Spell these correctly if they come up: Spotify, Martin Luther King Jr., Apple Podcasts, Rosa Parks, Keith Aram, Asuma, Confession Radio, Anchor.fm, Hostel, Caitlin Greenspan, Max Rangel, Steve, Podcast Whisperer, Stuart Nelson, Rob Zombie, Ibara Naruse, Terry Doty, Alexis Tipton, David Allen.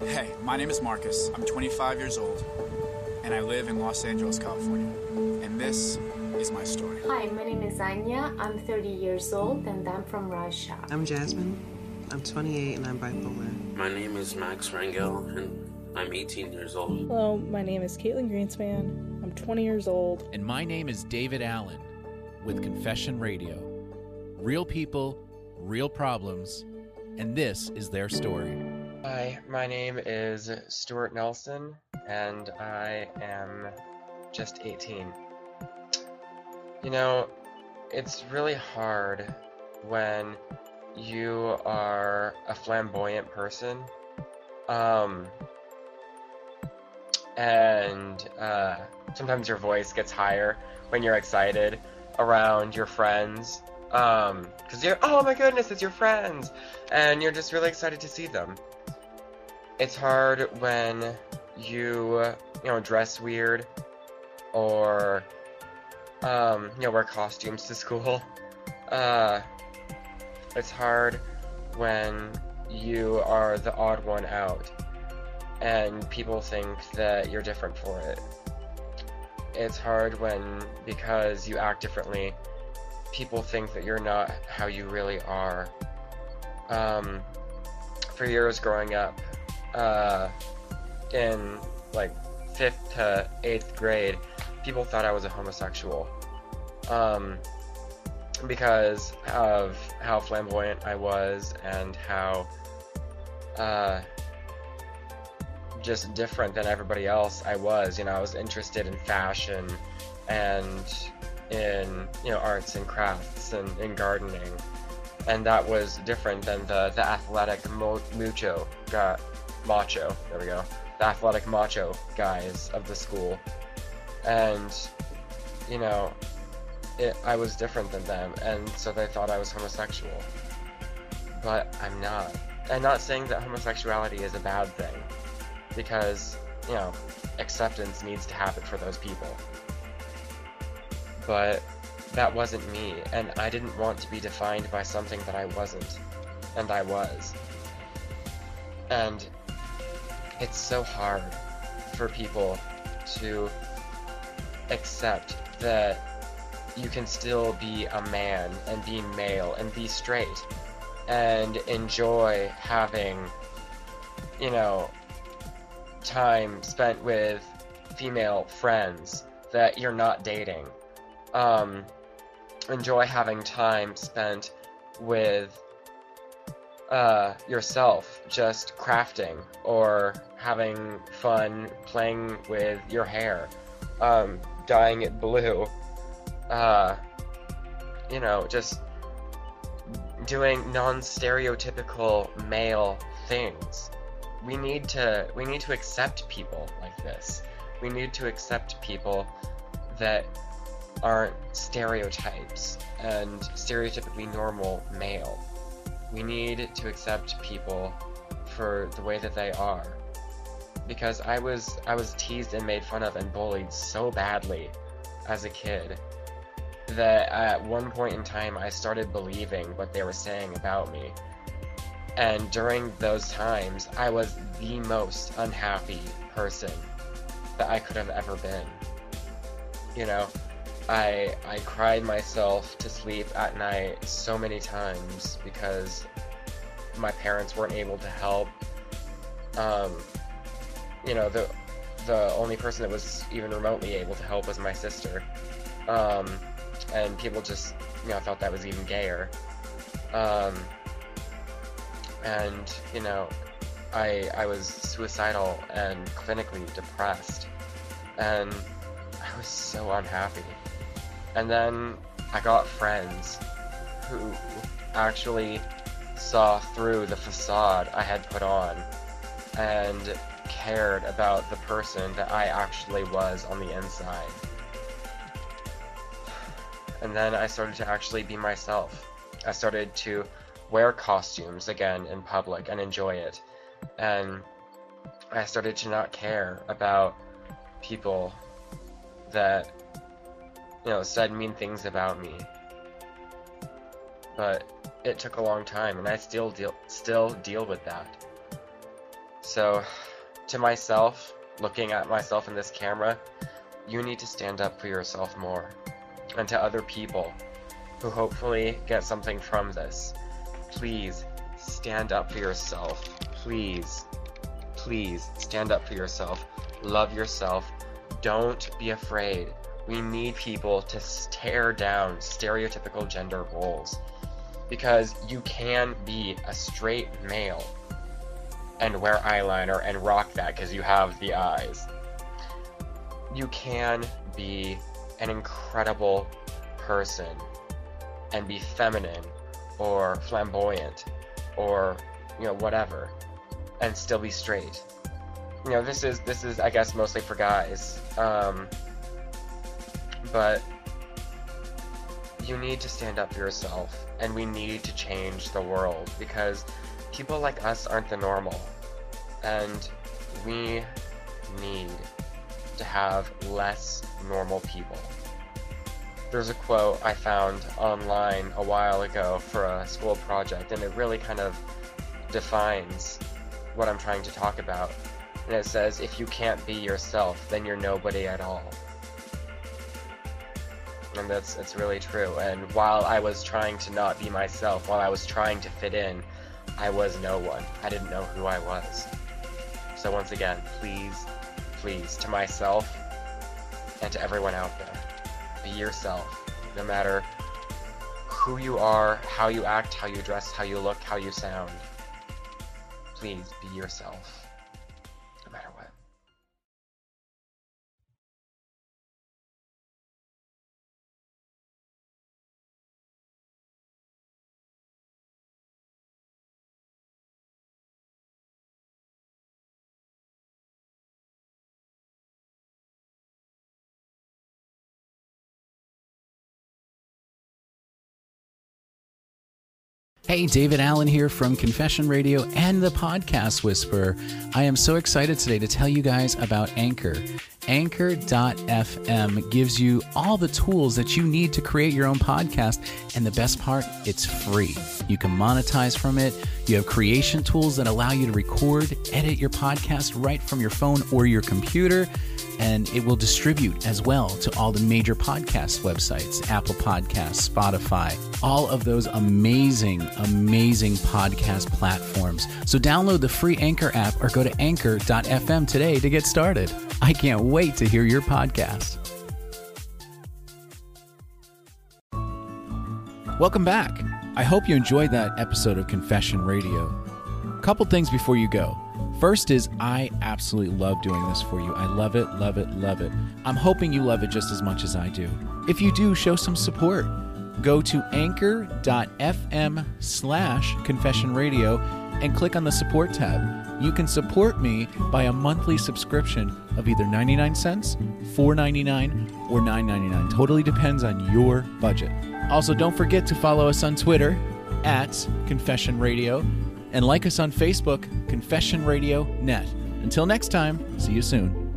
Hey, my name is Marcus. I'm 25 years old, and I live in Los Angeles, California. And this is my story. Hi, my name is Anya. I'm 30 years old, and I'm from Russia. I'm Jasmine. I'm 28, and I'm bipolar. My name is Max Rangel, and I'm 18 years old. Hello, my name is Caitlin Greenspan. I'm 20 years old. And my name is David Allen with Confession Radio. Real people, real problems, and this is their story. Hi, my name is Stuart Nelson, and I am just 18. You know, it's really hard when you are a flamboyant person, and sometimes your voice gets higher when you're excited around your friends, because you're, oh my goodness, it's your friends, and you're just really excited to see them. It's hard when you dress weird or, wear costumes to school. It's hard when you are the odd one out and people think that you're different for it. It's hard when, because you act differently, people think that you're not how you really are. For years growing up, in like 5th to 8th grade, people thought I was a homosexual, because of how flamboyant I was and how, just different than everybody else I was. You know, I was interested in fashion and in, arts and crafts and in gardening, and that was different than the athletic the athletic macho guys of the school. And, I was different than them, and so they thought I was homosexual. But I'm not. I'm not saying that homosexuality is a bad thing, because, acceptance needs to happen for those people. But that wasn't me, and I didn't want to be defined by something that I wasn't, and I was. And it's so hard for people to accept that you can still be a man and be male and be straight and enjoy having, time spent with female friends that you're not dating. Enjoy having time spent with yourself, just crafting or having fun playing with your hair, dyeing it blue, just doing non-stereotypical male things. We need to accept people like this. We need to accept people that aren't stereotypes and stereotypically normal male. We need to accept people for the way that they are, because I was teased and made fun of and bullied so badly as a kid that at one point in time I started believing what they were saying about me. And during those times, I was the most unhappy person that I could have ever been. I cried myself to sleep at night so many times because my parents weren't able to help. The only person that was even remotely able to help was my sister. And people just, thought that was even gayer. I was suicidal and clinically depressed, and I was so unhappy. And then I got friends who actually saw through the facade I had put on and cared about the person that I actually was on the inside. And then I started to actually be myself. I started to wear costumes again in public and enjoy it. And I started to not care about people that said mean things about me. But it took a long time, and I still deal with that. So, to myself, looking at myself in this camera, you need to stand up for yourself more, and to other people who hopefully get something from this. Please stand up for yourself. Please stand up for yourself. Love yourself. Don't be afraid. We need people to tear down stereotypical gender roles, because you can be a straight male and wear eyeliner and rock that because you have the eyes. You can be an incredible person and be feminine or flamboyant or, whatever, and still be straight. This is, I guess, mostly for guys. But you need to stand up for yourself, and we need to change the world, because people like us aren't the normal, and we need to have less normal people. There's a quote I found online a while ago for a school project, and it really kind of defines what I'm trying to talk about. And it says, if you can't be yourself, then you're nobody at all. And that's really true. And while I was trying to not be myself, while I was trying to fit in, I was no one. I didn't know who I was. So once again, please, to myself and to everyone out there, be yourself. No matter who you are, how you act, how you dress, how you look, how you sound, please be yourself. Hey, David Allen here from Confession Radio and the Podcast Whisperer. I am so excited today to tell you guys about Anchor. Anchor.fm gives you all the tools that you need to create your own podcast. And the best part, it's free. You can monetize from it. You have creation tools that allow you to record, edit your podcast right from your phone or your computer. And it will distribute as well to all the major podcast websites, Apple Podcasts, Spotify, all of those amazing podcast platforms. So download the free Anchor app or go to anchor.fm today to get started. I can't wait to hear your podcast. Welcome back. I hope you enjoyed that episode of Confession Radio. A couple things before you go. First is, I absolutely love doing this for you. I love it. I'm hoping you love it just as much as I do. If you do, show some support. Go to anchor.fm/confessionradio and click on the support tab. You can support me by a monthly subscription of either 99 cents, $4.99, or $9.99. Totally depends on your budget. Also, don't forget to follow us on Twitter @confessionradio. And like us on Facebook, Confession Radio Net. Until next time, see you soon.